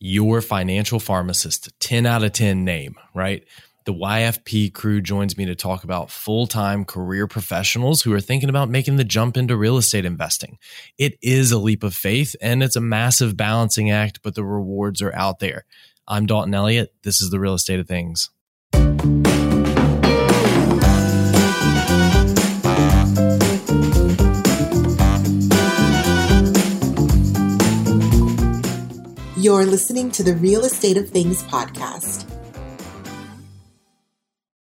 Your Financial Pharmacist, 10 out of 10 name, right? The YFP crew joins me to talk about full-time career professionals who are thinking about making the jump into real estate investing. It is a leap of faith and it's a massive balancing act, but the rewards are out there. I'm Dalton Elliott. This is The Real Estate of Things. You're listening to the Real Estate of Things podcast.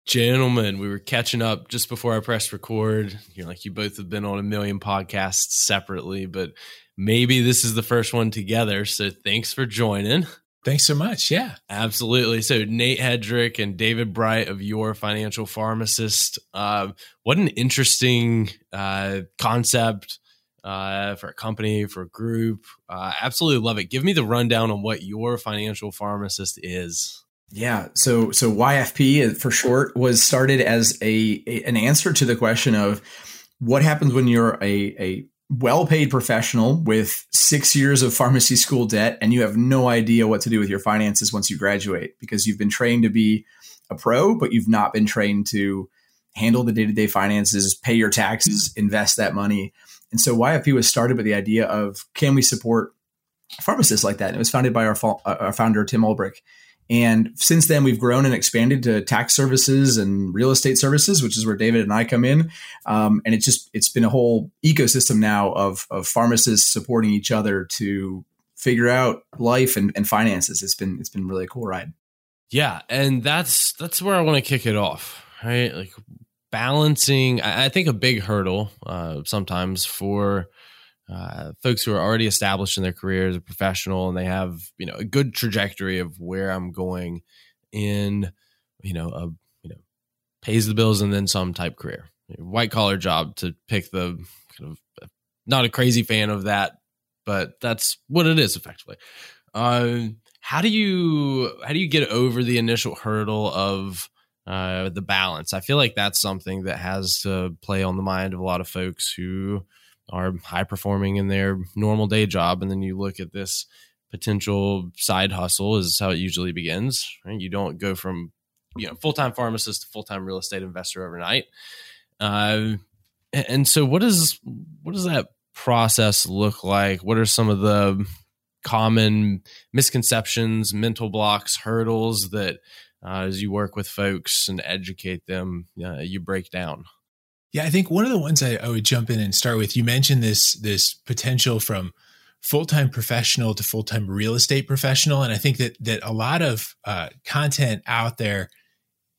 Gentlemen, we were catching up just before I pressed record. You're like, you both have been on a million podcasts separately, but maybe this is the first one together. So thanks for joining. Thanks so much. Yeah, absolutely. So Nate Hedrick and David Bright of Your Financial Pharmacist. What an interesting concept. For a company, for a group. Absolutely love it. Give me the rundown on what Your Financial Pharmacist is. Yeah. So YFP for short was started as an answer to the question of what happens when you're a well-paid professional with 6 years of pharmacy school debt and you have no idea what to do with your finances once you graduate, because you've been trained to be a pro, but you've not been trained to handle the day-to-day finances, pay your taxes, invest that money. And so YFP was started with the idea of, can we support pharmacists like that? And it was founded by our founder, Tim Ulbrich. And since then, we've grown and expanded to tax services and real estate services, which is where David and I come in. And it's been a whole ecosystem now of pharmacists supporting each other to figure out life and finances. It's been really a cool ride. Yeah. And that's where I want to kick it off, right? Like, balancing, I think a big hurdle sometimes for folks who are already established in their career as a professional and they have, a good trajectory of where I'm going in, pays the bills and then some type career, white collar job, to pick the kind of, not a crazy fan of that, but that's what it is effectively. How do you get over the initial hurdle of the balance? I feel like that's something that has to play on the mind of a lot of folks who are high performing in their normal day job. And then you look at this potential side hustle is how it usually begins, right? You don't go from, full-time pharmacist to full-time real estate investor overnight. And so what does that process look like? What are some of the common misconceptions, mental blocks, hurdles that, as you work with folks and educate them, you break down? Yeah, I think one of the ones I would jump in and start with, you mentioned this potential from full-time professional to full-time real estate professional. And I think that a lot of content out there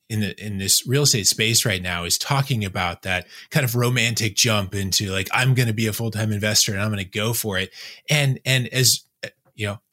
in this real estate space right now is talking about that kind of romantic jump into, like, I'm going to be a full-time investor and I'm going to go for it. And as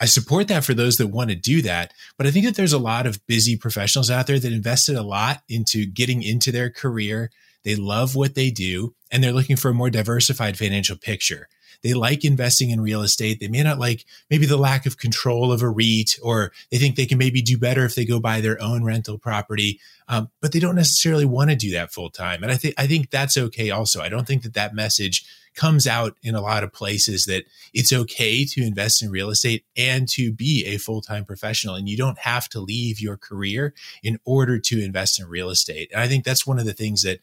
I support that for those that want to do that, but I think that there's a lot of busy professionals out there that invested a lot into getting into their career. They love what they do, and they're looking for a more diversified financial picture. They like investing in real estate. They may not like maybe the lack of control of a REIT, or they think they can maybe do better if they go buy their own rental property, but they don't necessarily want to do that full time. And I think that's okay also. I don't think that message comes out in a lot of places, that it's okay to invest in real estate and to be a full-time professional, and you don't have to leave your career in order to invest in real estate. And I think that's one of the things that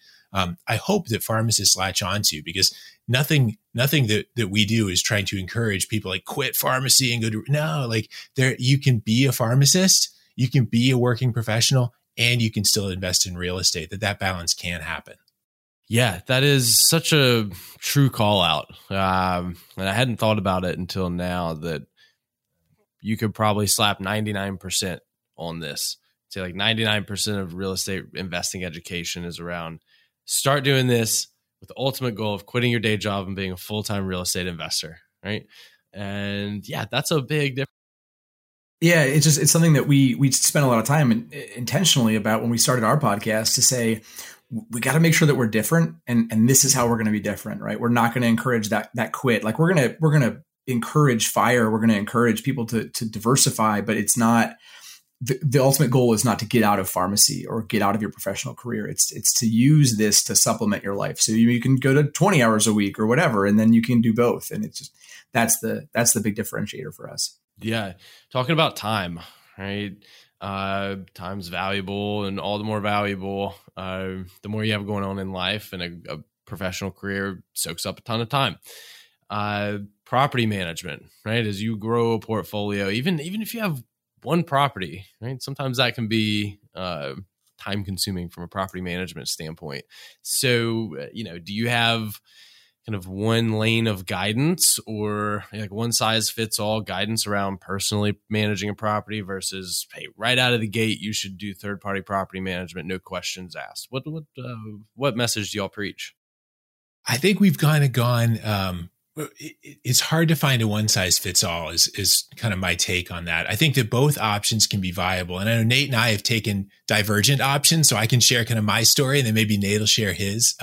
I hope that pharmacists latch onto, because nothing that we do is trying to encourage people, like, quit pharmacy and go to, no, like, there, you can be a pharmacist, you can be a working professional, and you can still invest in real estate. That balance can happen. Yeah, that is such a true call out. And I hadn't thought about it until now, that you could probably slap 99% on this. Say, like, 99% of real estate investing education is around, start doing this with the ultimate goal of quitting your day job and being a full-time real estate investor, right? And yeah, that's a big difference. Yeah, it's something that we spent a lot of time intentionally about when we started our podcast, to say, we got to make sure that we're different, and this is how we're going to be different, right? We're not going to encourage that quit. Like, we're going to encourage fire. We're going to encourage people to diversify, but it's not the ultimate goal is not to get out of pharmacy or get out of your professional career. It's to use this to supplement your life. So you can go to 20 hours a week or whatever, and then you can do both. And it's just, that's the big differentiator for us. Yeah. Talking about time, right? Time's valuable, and all the more valuable, the more you have going on in life, and a professional career soaks up a ton of time. Property management, right? As you grow a portfolio, even if you have one property, right? Sometimes that can be time consuming from a property management standpoint. So, do you have kind of one lane of guidance, or like one size fits all guidance around personally managing a property versus, hey, right out of the gate, you should do third party property management, no questions asked? What message do y'all preach? I think we've kind of gone. It's hard to find a one size fits all. Is kind of my take on that. I think that both options can be viable, and I know Nate and I have taken divergent options, so I can share kind of my story, and then maybe Nate will share his.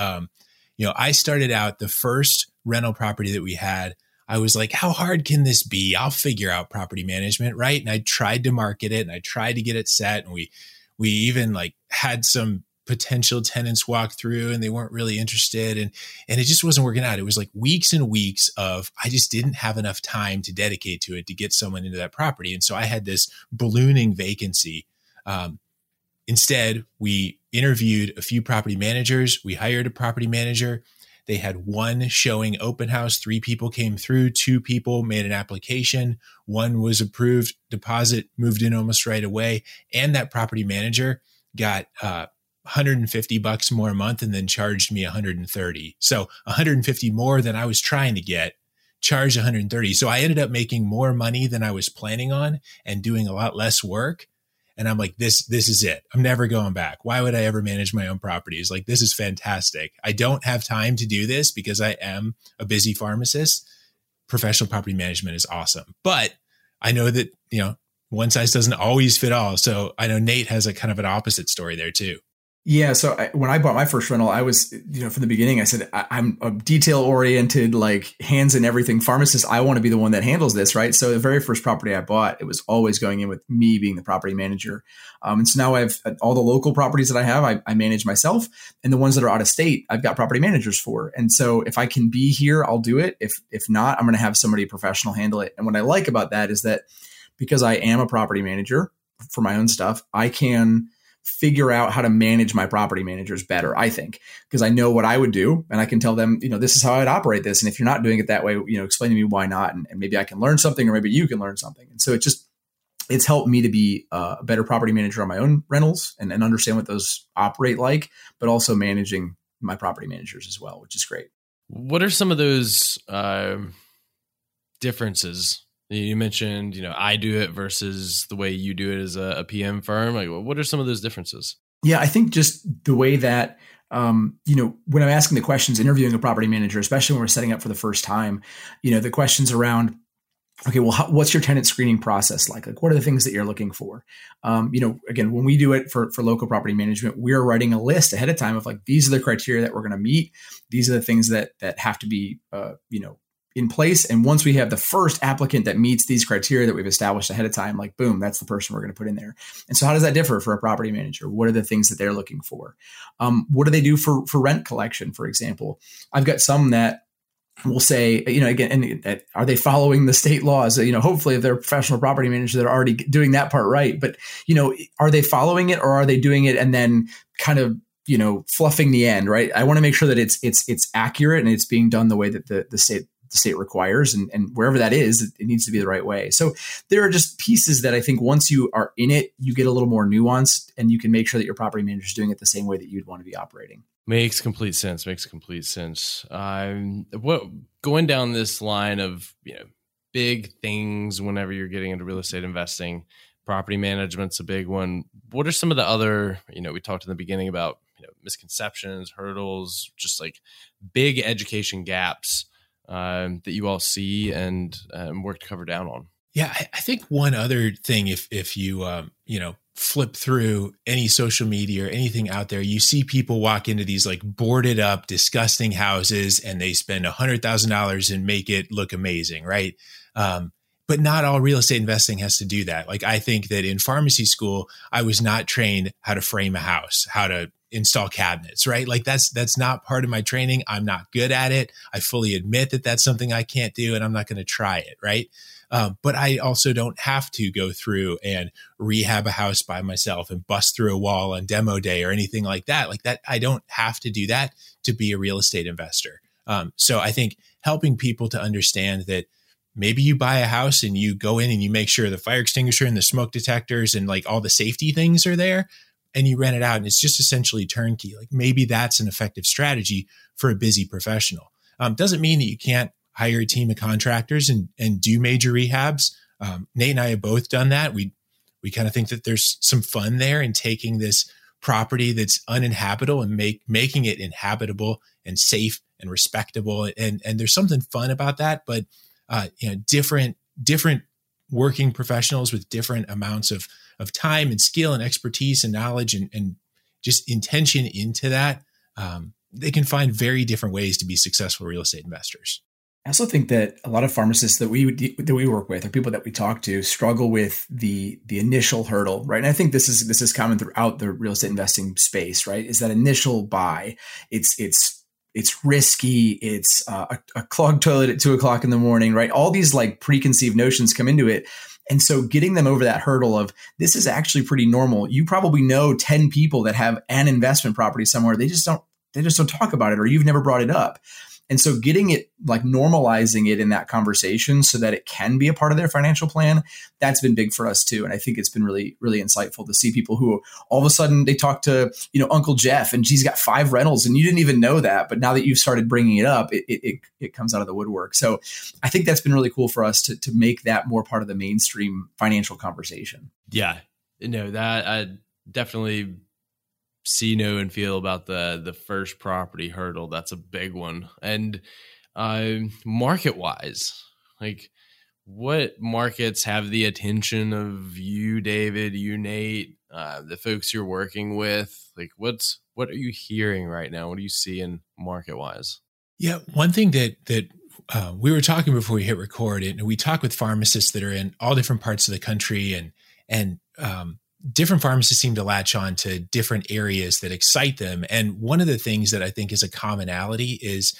I started out the first rental property that we had. I was like, how hard can this be? I'll figure out property management, right? And I tried to market it, and I tried to get it set. And we even like had some potential tenants walk through, and they weren't really interested. And it just wasn't working out. It was like weeks and weeks of, I just didn't have enough time to dedicate to it to get someone into that property. And so I had this ballooning vacancy. Instead, we interviewed a few property managers. We hired a property manager. They had one showing open house. 3 people came through. 2 people made an application. 1 was approved. Deposit moved in almost right away. And that property manager got $150 more a month, and then charged me $130. So $150 more than I was trying to get, charged $130. So I ended up making more money than I was planning on and doing a lot less work. And I'm like, this is it. I'm never going back. Why would I ever manage my own properties? Like, this is fantastic. I don't have time to do this because I am a busy pharmacist. Professional property management is awesome. But I know that, one size doesn't always fit all. So I know Nate has a kind of an opposite story there too. Yeah. So when I bought my first rental, I was, from the beginning, I said, I'm a detail-oriented, like hands in everything pharmacist. I want to be the one that handles this, right? So the very first property I bought, it was always going in with me being the property manager. And so now I have all the local properties that I have, I manage myself. And the ones that are out of state, I've got property managers for. And so if I can be here, I'll do it. If not, I'm going to have somebody professional handle it. And what I like about that is that because I am a property manager for my own stuff, I can figure out how to manage my property managers better, I think, because I know what I would do, and I can tell them, this is how I'd operate this. And if you're not doing it that way, explain to me why not. And maybe I can learn something, or maybe you can learn something. And so it's helped me to be a better property manager on my own rentals and understand what those operate like, but also managing my property managers as well, which is great. What are some of those differences? You mentioned, I do it versus the way you do it as a PM firm. Like, what are some of those differences? Yeah, I think just the way that, when I'm asking the questions, interviewing a property manager, especially when we're setting up for the first time, the questions around, okay, well, what's your tenant screening process like? Like, what are the things that you're looking for? Again, when we do it for local property management, we're writing a list ahead of time of like, these are the criteria that we're going to meet. These are the things that have to be, in place. And once we have the first applicant that meets these criteria that we've established ahead of time, like, boom, that's the person we're going to put in there. And so how does that differ for a property manager? What are the things that they're looking for? What do they do for rent collection, for example? I've got some that will say, are they following the state laws? Hopefully if they're a professional property manager, they're already doing that part right. But, are they following it, or are they doing it and then kind of fluffing the end, right? I want to make sure that it's accurate and it's being done the way that the state requires, and wherever that is, it needs to be the right way. So there are just pieces that I think once you are in it, you get a little more nuanced, and you can make sure that your property manager is doing it the same way that you'd want to be operating. Makes complete sense. Going down this line of, big things whenever you're getting into real estate investing, property management's a big one. What are some of the other, we talked in the beginning about, misconceptions, hurdles, just like big education gaps that you all see and work to cover down on? Yeah, I think one other thing, if you flip through any social media or anything out there, you see people walk into these like boarded up, disgusting houses, and they spend $100,000 and make it look amazing, right? But not all real estate investing has to do that. Like, I think that in pharmacy school, I was not trained how to frame a house, how to install cabinets, right? Like, that's not part of my training. I'm not good at it. I fully admit that that's something I can't do, and I'm not going to try it, right? But I also don't have to go through and rehab a house by myself and bust through a wall on demo day or anything like that. I don't have to do that to be a real estate investor. So I think helping people to understand that maybe you buy a house and you go in and you make sure the fire extinguisher and the smoke detectors and like all the safety things are there, and you rent it out and it's just essentially turnkey. Like maybe that's an effective strategy for a busy professional. Doesn't mean that you can't hire a team of contractors and do major rehabs. Nate and I have both done that. We kind of think that there's some fun there in taking this property that's uninhabitable and making it inhabitable and safe and respectable. And there's something fun about that, but different working professionals with different amounts of time and skill and expertise and knowledge and just intention into that, they can find very different ways to be successful real estate investors. I also think that a lot of pharmacists that we work with or people that we talk to struggle with the initial hurdle, right? And I think this is common throughout the real estate investing space, right? Is that initial buy? It's risky. It's a clogged toilet at 2:00 in the morning, right? All these like preconceived notions come into it. And so getting them over that hurdle of this is actually pretty normal. You probably know 10 people that have an investment property somewhere. They just don't talk about it, or you've never brought it up. And so getting it, like normalizing it in that conversation so that it can be a part of their financial plan, that's been big for us too. And I think it's been really, really insightful to see people who all of a sudden they talk to, Uncle Jeff and he's got 5 rentals and you didn't even know that. But now that you've started bringing it up, it comes out of the woodwork. So I think that's been really cool for us to make that more part of the mainstream financial conversation. Yeah, that I definitely see, know, and feel about the first property hurdle. That's a big one. And market wise, like what markets have the attention of you, David, you, Nate, the folks you're working with? Like what are you hearing right now? What are you seeing market wise? Yeah. One thing that we were talking before we hit record, and we talk with pharmacists that are in all different parts of the country and different pharmacists seem to latch on to different areas that excite them. And one of the things that I think is a commonality is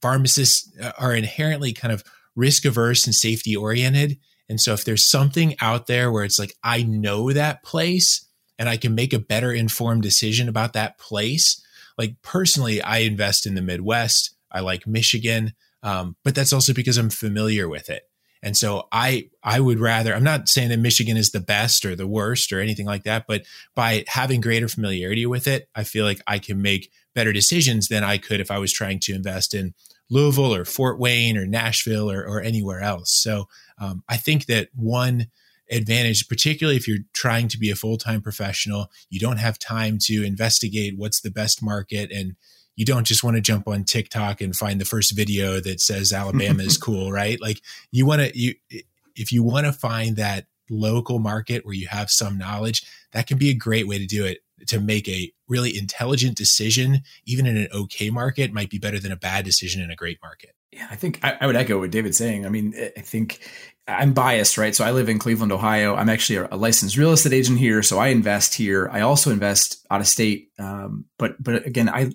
pharmacists are inherently kind of risk averse and safety oriented. And so if there's something out there where it's like, I know that place and I can make a better informed decision about that place. Like personally, I invest in the Midwest. I like Michigan. But that's also because I'm familiar with it. And so I would rather, I'm not saying that Michigan is the best or the worst or anything like that, but by having greater familiarity with it, I feel like I can make better decisions than I could if I was trying to invest in Louisville or Fort Wayne or Nashville or anywhere else. So I think that one advantage, particularly if you're trying to be a full-time professional, you don't have time to investigate what's the best market, and you don't just want to jump on TikTok and find the first video that says Alabama is cool, right? Like you want to, if you want to find that local market where you have some knowledge, that can be a great way to do it, to make a really intelligent decision. Even in an okay market might be better than a bad decision in a great market. Yeah, I think I would echo what David's saying. I mean, I think I'm biased, right? So I live in Cleveland, Ohio. I'm actually a licensed real estate agent here. So I invest here. I also invest out of state. But again, I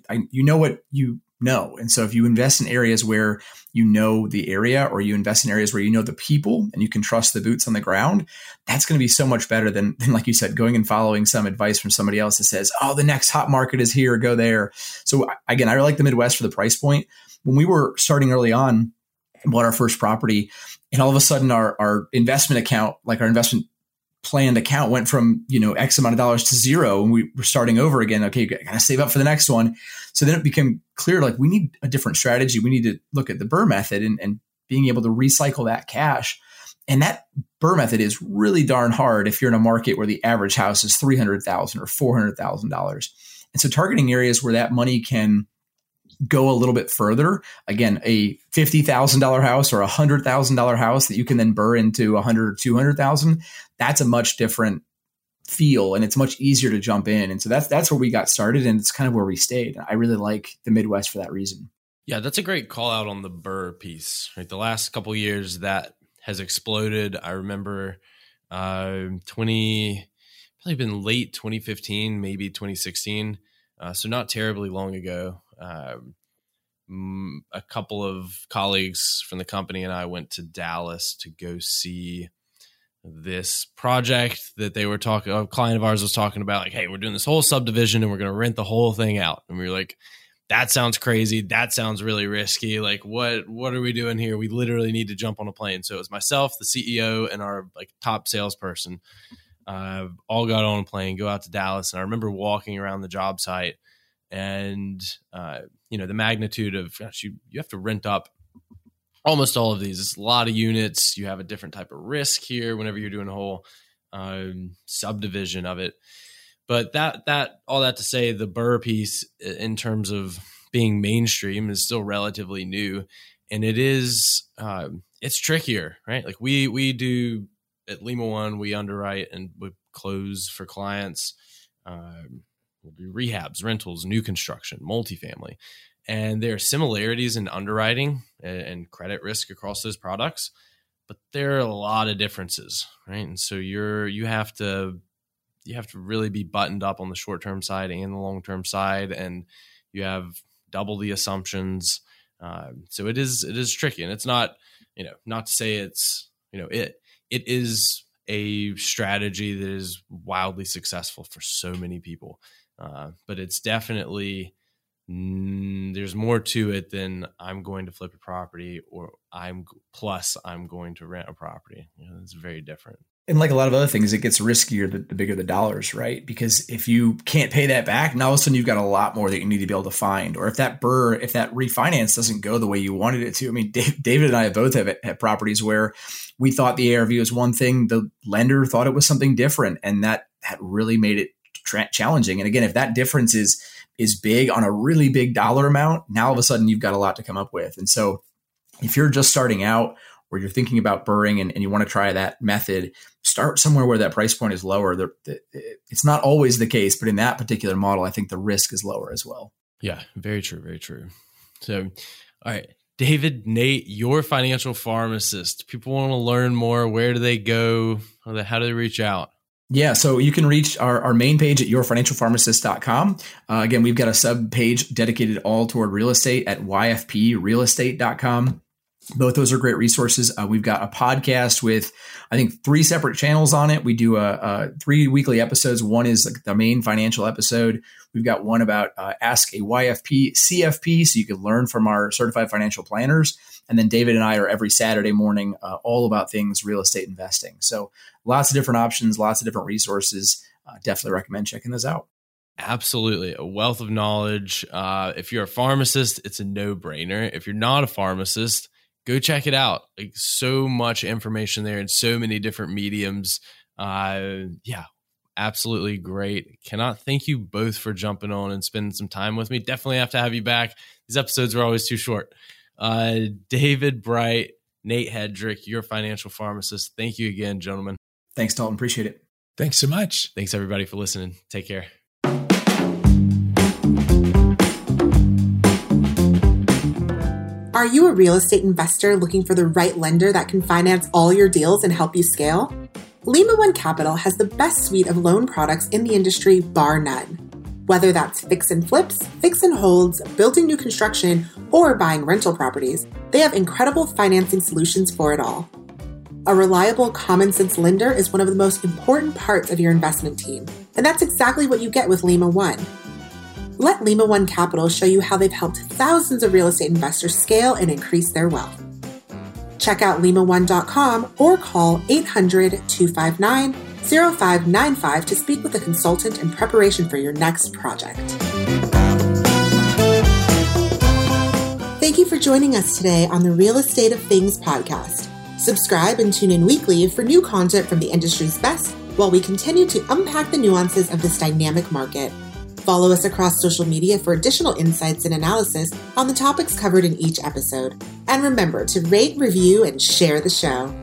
what you know. And so if you invest in areas where you know the area, or you invest in areas where you know the people and you can trust the boots on the ground, that's going to be so much better than like you said, going and following some advice from somebody else that says, oh, the next hot market is here, go there. So again, I like the Midwest for the price point. When we were starting early on and bought our first property, and all of a sudden our investment account, like our investment planned account, went from, X amount of dollars to zero, and we were starting over again. Okay, gotta save up for the next one. So then it became clear, like we need a different strategy. We need to look at the BRRRR method and being able to recycle that cash. And that BRRRR method is really darn hard if you're in a market where the average house is $300,000 or $400,000. And so targeting areas where that money can go a little bit further. Again, a $50,000 house or a $100,000 house that you can then BRRRR into 100 or 200,000. That's a much different feel, and it's much easier to jump in. And so that's where we got started, and it's kind of where we stayed. I really like the Midwest for that reason. Yeah, that's a great call out on the BRRRR piece, right? The last couple of years that has exploded. I remember probably been late 2015, maybe 2016. So not terribly long ago. a couple of colleagues from the company and I went to Dallas to go see this project that they were talking, a client of ours was talking about, like, hey, we're doing this whole subdivision and we're going to rent the whole thing out. And we were like, that sounds crazy. That sounds really risky. Like, what are we doing here? We literally need to jump on a plane. So it was myself, the CEO, and our like top salesperson, all got on a plane, go out to Dallas. And I remember walking around the job site and, you know, the magnitude of, gosh, you have to rent up almost all of these. It's a lot of units. You have a different type of risk here whenever you're doing a whole subdivision of it. But that all that to say, the BRRRR piece in terms of being mainstream is still relatively new, and it is it's trickier, right? Like we do at Lima One, we underwrite and we close for clients. We'll do rehabs, rentals, new construction, multifamily, and there are similarities in underwriting and credit risk across those products, but there are a lot of differences, right? And so you have to really be buttoned up on the short-term side and the long-term side, and you have double the assumptions. So it is tricky, and it's not, you know, not to say it's, you know, it is a strategy that is wildly successful for so many people. But it's definitely, there's more to it than I'm going to flip a property or I'm going to rent a property. You know, it's very different. And like a lot of other things, it gets riskier the bigger the dollars, right? Because if you can't pay that back, now all of a sudden you've got a lot more that you need to be able to find. Or if that BRRRR, if that refinance doesn't go the way you wanted it to. I mean, David and I both have properties where we thought the ARV was one thing, the lender thought it was something different. And that really made it challenging. And again, if that difference is big on a really big dollar amount, now all of a sudden you've got a lot to come up with. And so if you're just starting out, or you're thinking about BRRRRing and you want to try that method, start somewhere where that price point is lower. It's not always the case, but in that particular model, I think the risk is lower as well. Yeah, very true, very true. So, all right, David, Nate, your financial pharmacist. People want to learn more. Where do they go? How do they reach out? Yeah, so you can reach our main page at yourfinancialpharmacist.com. Again, we've got a sub page dedicated all toward real estate at yfprealestate.com. Both those are great resources. We've got a podcast with, I think, 3 separate channels on it. We do 3 weekly episodes. One is like the main financial episode. We've got one about Ask a YFP, CFP, so you can learn from our certified financial planners. And then David and I are every Saturday morning all about things real estate investing. So lots of different options, lots of different resources. Definitely recommend checking those out. Absolutely. A wealth of knowledge. If you're a pharmacist, it's a no-brainer. If you're not a pharmacist, go check it out. Like, so much information there in so many different mediums. Yeah, absolutely great. Cannot thank you both for jumping on and spending some time with me. Definitely have to have you back. These episodes are always too short. David Bright, Nate Hedrick, your financial pharmacist. Thank you again, gentlemen. Thanks, Dalton. Appreciate it. Thanks so much. Thanks, everybody, for listening. Take care. Are you a real estate investor looking for the right lender that can finance all your deals and help you scale? Lima One Capital has the best suite of loan products in the industry, bar none. Whether that's fix and flips, fix and holds, building new construction, or buying rental properties, they have incredible financing solutions for it all. A reliable, common sense lender is one of the most important parts of your investment team, and that's exactly what you get with Lima One. Let Lima One Capital show you how they've helped thousands of real estate investors scale and increase their wealth. Check out limaone.com or call 800-259-0595 to speak with a consultant in preparation for your next project. Thank you for joining us today on the Real Estate of Things podcast. Subscribe and tune in weekly for new content from the industry's best while we continue to unpack the nuances of this dynamic market. Follow us across social media for additional insights and analysis on the topics covered in each episode. And remember to rate, review, and share the show.